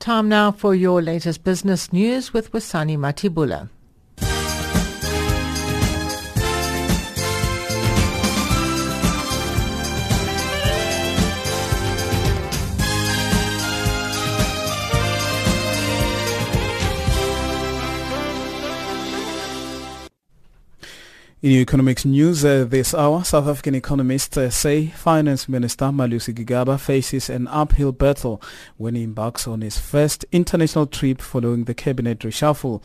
Time now for your latest business news with Wisani Matibula. In economics news uh, this hour, South African economists uh, say Finance Minister Malusi Gigaba faces an uphill battle when he embarks on his first international trip following the cabinet reshuffle.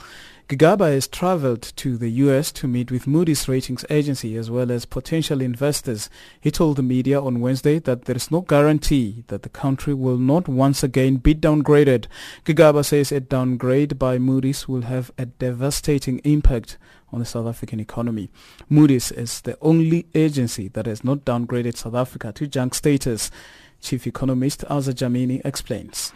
Gigaba has travelled to the U S to meet with Moody's ratings agency as well as potential investors. He told the media on Wednesday that there is no guarantee that the country will not once again be downgraded. Gigaba says a downgrade by Moody's will have a devastating impact on the South African economy. Moody's is the only agency that has not downgraded South Africa to junk status. Chief economist Arjan Hehenkamp explains.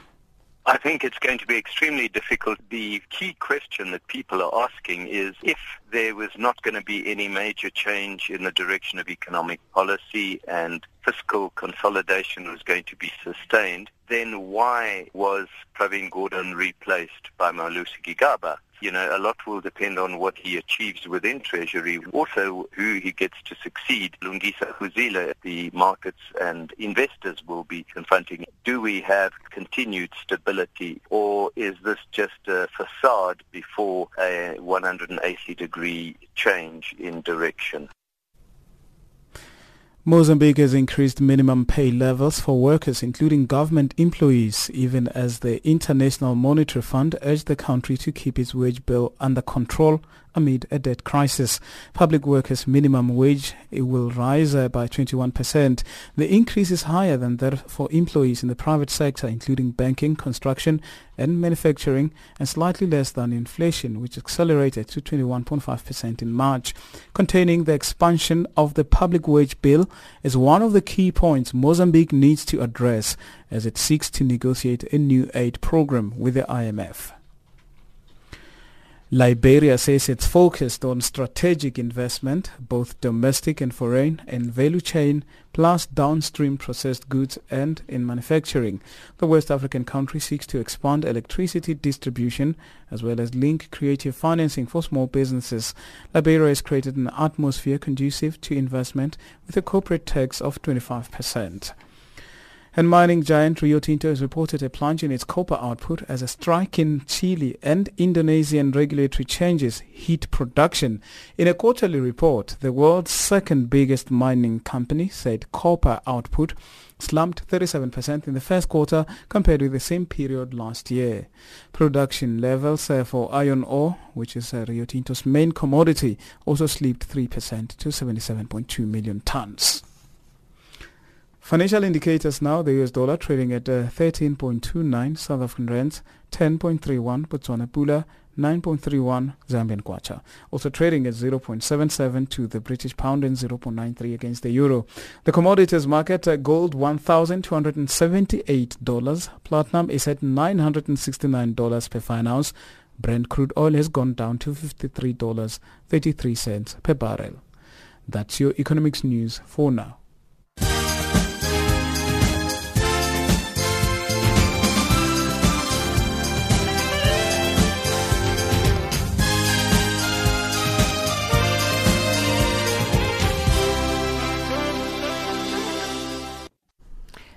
I think it's going to be extremely difficult. The key question that people are asking is if there was not going to be any major change in the direction of economic policy and fiscal consolidation was going to be sustained, then why was Pravin Gordhan replaced by Malusi Gigaba? You know, a lot will depend on what he achieves within Treasury, also who he gets to succeed. Lungisa Khuzile, the markets and investors will be confronting. Do we have continued stability, or is this just a facade before a one hundred eighty degree change in direction? Mozambique has increased minimum pay levels for workers, including government employees, even as the International Monetary Fund urged the country to keep its wage bill under control amid a debt crisis. Public workers' minimum wage it will rise by twenty-one percent. The increase is higher than that for employees in the private sector, including banking, construction and manufacturing, and slightly less than inflation, which accelerated to twenty-one point five percent in March. Containing the expansion of the public wage bill is one of the key points Mozambique needs to address as it seeks to negotiate a new aid program with the I M F. Liberia says it's focused on strategic investment, both domestic and foreign, and value chain, plus downstream processed goods and in manufacturing. The West African country seeks to expand electricity distribution as well as link creative financing for small businesses. Liberia has created an atmosphere conducive to investment with a corporate tax of twenty-five percent. And mining giant Rio Tinto has reported a plunge in its copper output as a strike in Chile and Indonesian regulatory changes hit production. In a quarterly report, the world's second biggest mining company said copper output slumped thirty-seven percent in the first quarter compared with the same period last year. Production levels uh, for iron ore, which is uh, Rio Tinto's main commodity, also slipped three percent to seventy-seven point two million tons. Financial indicators now, the U S dollar trading at uh, thirteen point two nine South African rands, ten point three one Botswana pula, nine point three one Zambian kwacha. Also trading at zero point seven seven to the British pound and zero point nine three against the euro. The commodities market, uh, gold one thousand two hundred seventy-eight dollars, platinum is at nine hundred sixty-nine dollars per fine ounce. Brent crude oil has gone down to fifty-three dollars and thirty-three cents per barrel. That's your economics news for now.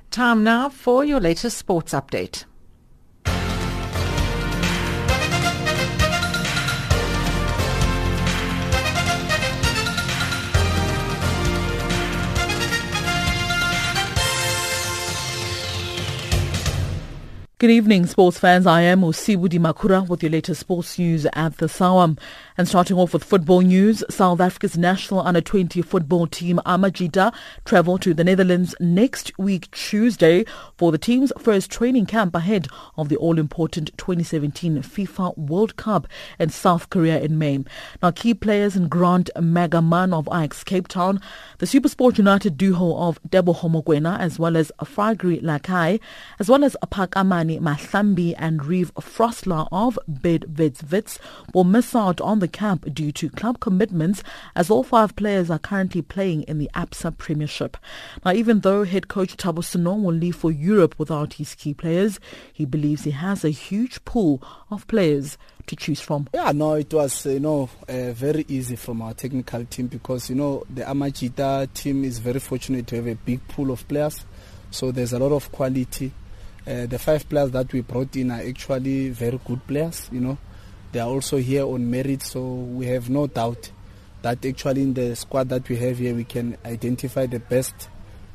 Time now for your latest sports update. Good evening, sports fans. I am Mosiburi Makura with your latest sports news at this hour. And starting off with football news, South Africa's national under twenty football team Amajita travel to the Netherlands next week Tuesday for the team's first training camp ahead of the all-important twenty seventeen FIFA World Cup in South Korea in May. Now, key players in Grant Magaman of Ajax Cape Town, the SuperSport United duo of Debo Homokwena, as well as Fragri Lakai, as well as Pakaman Mahlambi and Reeve Frosler of Bedwetsvits will miss out on the camp due to club commitments, as all five players are currently playing in the ABSA Premiership. Now, even though head coach Thabo Senon will leave for Europe without his key players, he believes he has a huge pool of players to choose from. Yeah, no, it was, you know, uh, very easy from our technical team because, you know, the Amajita team is very fortunate to have a big pool of players, so there's a lot of quality. Uh, the five players that we brought in are actually very good players, you know. They are also here on merit, so we have no doubt that actually in the squad that we have here, we can identify the best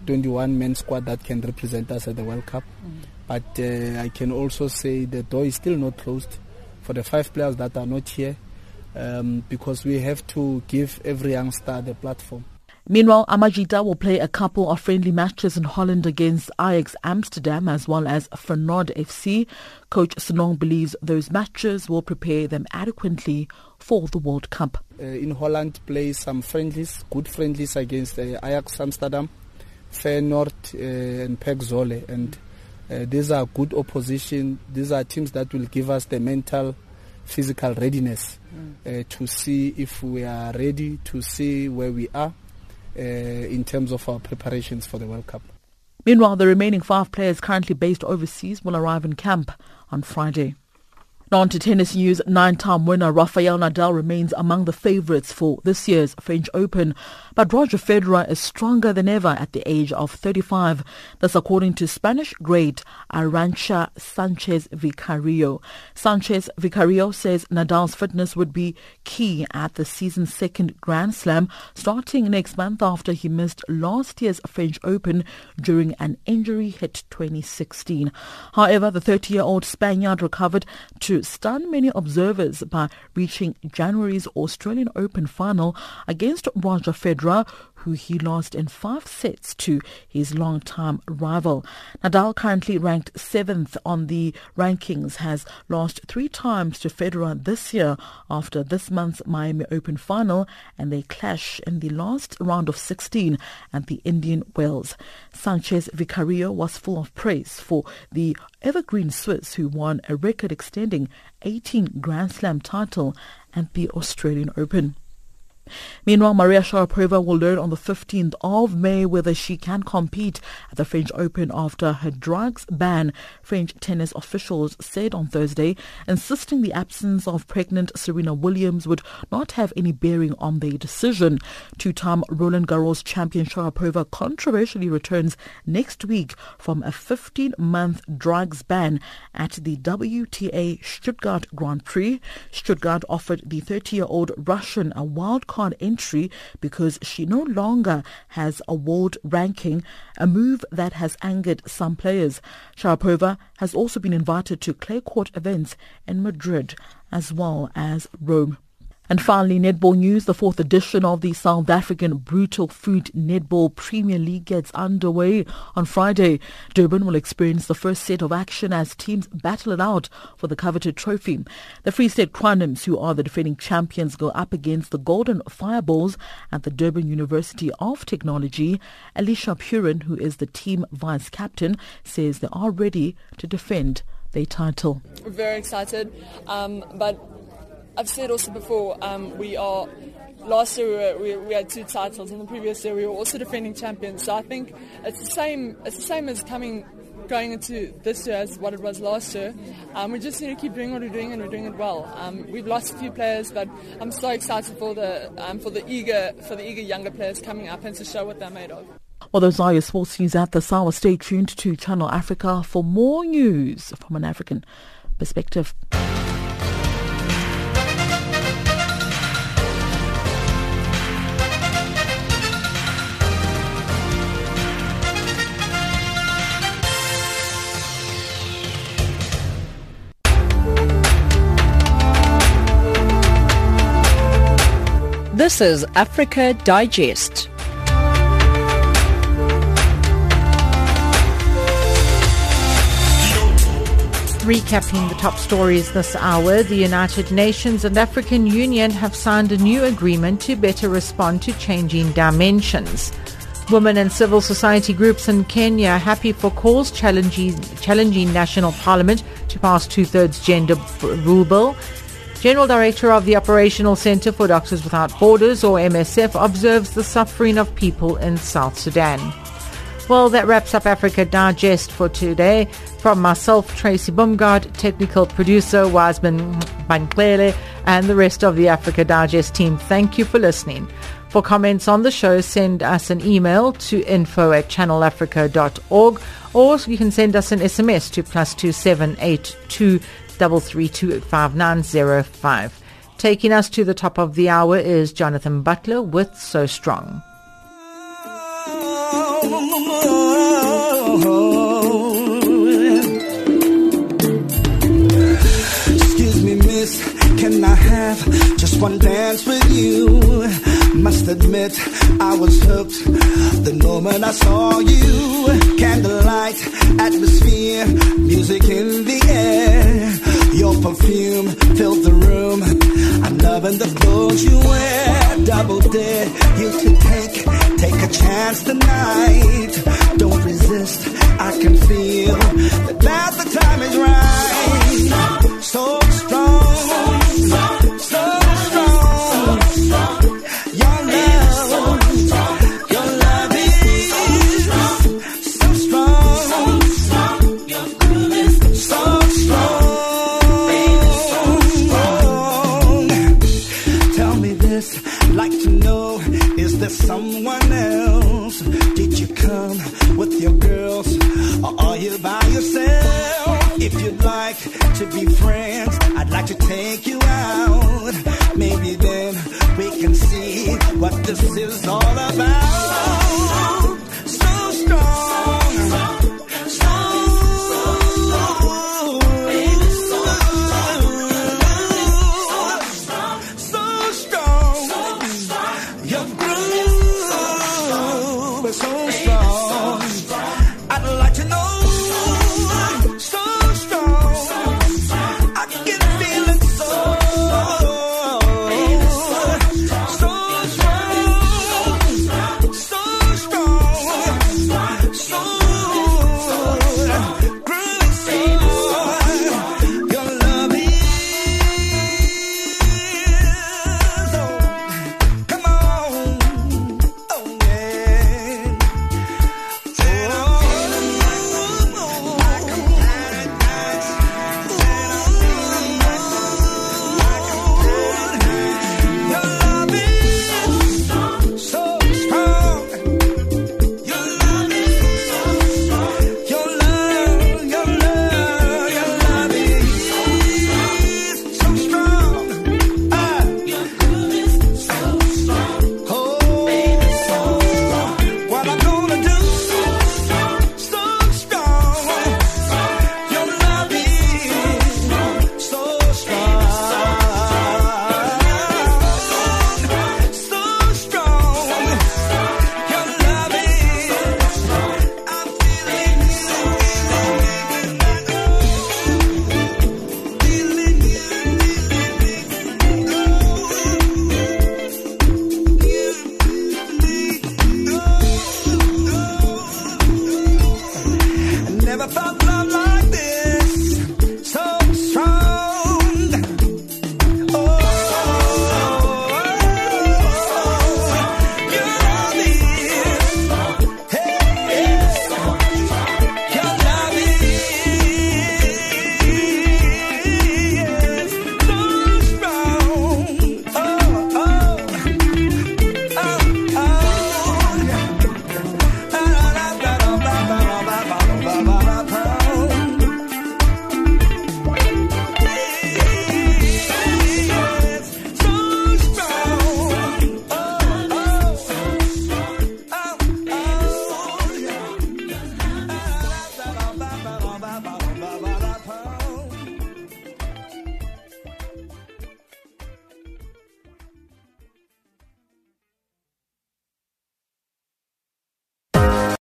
twenty-one-man squad that can represent us at the World Cup. Mm. But uh, I can also say the door is still not closed for the five players that are not here um, because we have to give every youngster the platform. Meanwhile, Amajita will play a couple of friendly matches in Holland against Ajax Amsterdam as well as Feyenoord F C. Coach Senon believes those matches will prepare them adequately for the World Cup. Uh, in Holland, play some friendlies, good friendlies against uh, Ajax Amsterdam, Feyenoord uh, and Pek Zwolle. And uh, these are good opposition. These are teams that will give us the mental physical readiness uh, to see if we are ready, to see where we are. Uh, in terms of our preparations for the World Cup. Meanwhile, the remaining five players currently based overseas will arrive in camp on Friday. Now on to tennis news. Nine-time winner Rafael Nadal remains among the favourites for this year's French Open, but Roger Federer is stronger than ever at the age of thirty-five. That's according to Spanish great Arantxa Sánchez-Vicario. Sánchez-Vicario says Nadal's fitness would be key at the season's second Grand Slam, starting next month after he missed last year's French Open during an injury-hit twenty sixteen. However, the thirty-year-old Spaniard recovered to stunned many observers by reaching January's Australian Open final against Roger Federer, who he lost in five sets to his long-time rival. Nadal, currently ranked seventh on the rankings, has lost three times to Federer this year after this month's Miami Open final, and they clash in the last round of sixteen at the Indian Wells. Sánchez-Vicario was full of praise for the evergreen Swiss, who won a record-extending eighteen Grand Slam title at the Australian Open. Meanwhile, Maria Sharapova will learn on the fifteenth of May whether she can compete at the French Open after her drugs ban, French tennis officials said on Thursday, insisting the absence of pregnant Serena Williams would not have any bearing on their decision. Two-time Roland Garros champion Sharapova controversially returns next week from a fifteen-month drugs ban at the W T A Stuttgart Grand Prix. Stuttgart offered the thirty-year-old Russian a wild card entry because she no longer has a world ranking, a move that has angered some players. Sharapova has also been invited to clay court events in Madrid as well as Rome. And finally, netball news. The fourth edition of the South African Brutal Fruit Netball Premier League gets underway on Friday. Durban will experience the first set of action as teams battle it out for the coveted trophy. The Free State Craniums, who are the defending champions, go up against the Golden Fireballs at the Durban University of Technology. Alicia Purin, who is the team vice-captain, says they are ready to defend their title. We're very excited, um, but... I've said also before, um, we are, last year we, were, we, we had two titles, and the previous year we were also defending champions. So I think it's the same It's the same as coming, going into this year as what it was last year. Um, we just need to keep doing what we're doing, and we're doing it well. Um, we've lost a few players, but I'm so excited for the um, for the eager for the eager younger players coming up and to show what they're made of. Well, those are your sports news at this hour. Stay tuned to Channel Africa for more news from an African perspective. This is Africa Digest. Recapping the top stories this hour, the United Nations and African Union have signed a new agreement to better respond to changing dimensions. Women and civil society groups in Kenya are happy for calls challenging, challenging National Parliament to pass two-thirds gender rule bill. General Director of the Operational Centre for Doctors Without Borders, or M S F, observes the suffering of people in South Sudan. Well, that wraps up Africa Digest for today. From myself, Tracy Bumgaard, technical producer Wiseman Banklele, and the rest of the Africa Digest team, thank you for listening. For comments on the show, send us an email to info at channel africa dot org, or you can send us an S M S to plus two seven eight two three three two five nine zero five. Taking us to the top of the hour is Jonathan Butler with So Strong. Excuse me, miss, can I have just one dance with you? Must admit, I was hooked the moment I saw you. Candlelight, atmosphere, music in the air. Your perfume filled the room. I'm loving the clothes you wear. Double dare you to take, take a chance tonight. Don't resist, I can feel that now's the time is right. So strong, so strong, so strong. Someone else? Did you come with your girls, or are you by yourself? If you'd like to be friends, I'd like to take you out. Maybe then we can see what this is all about.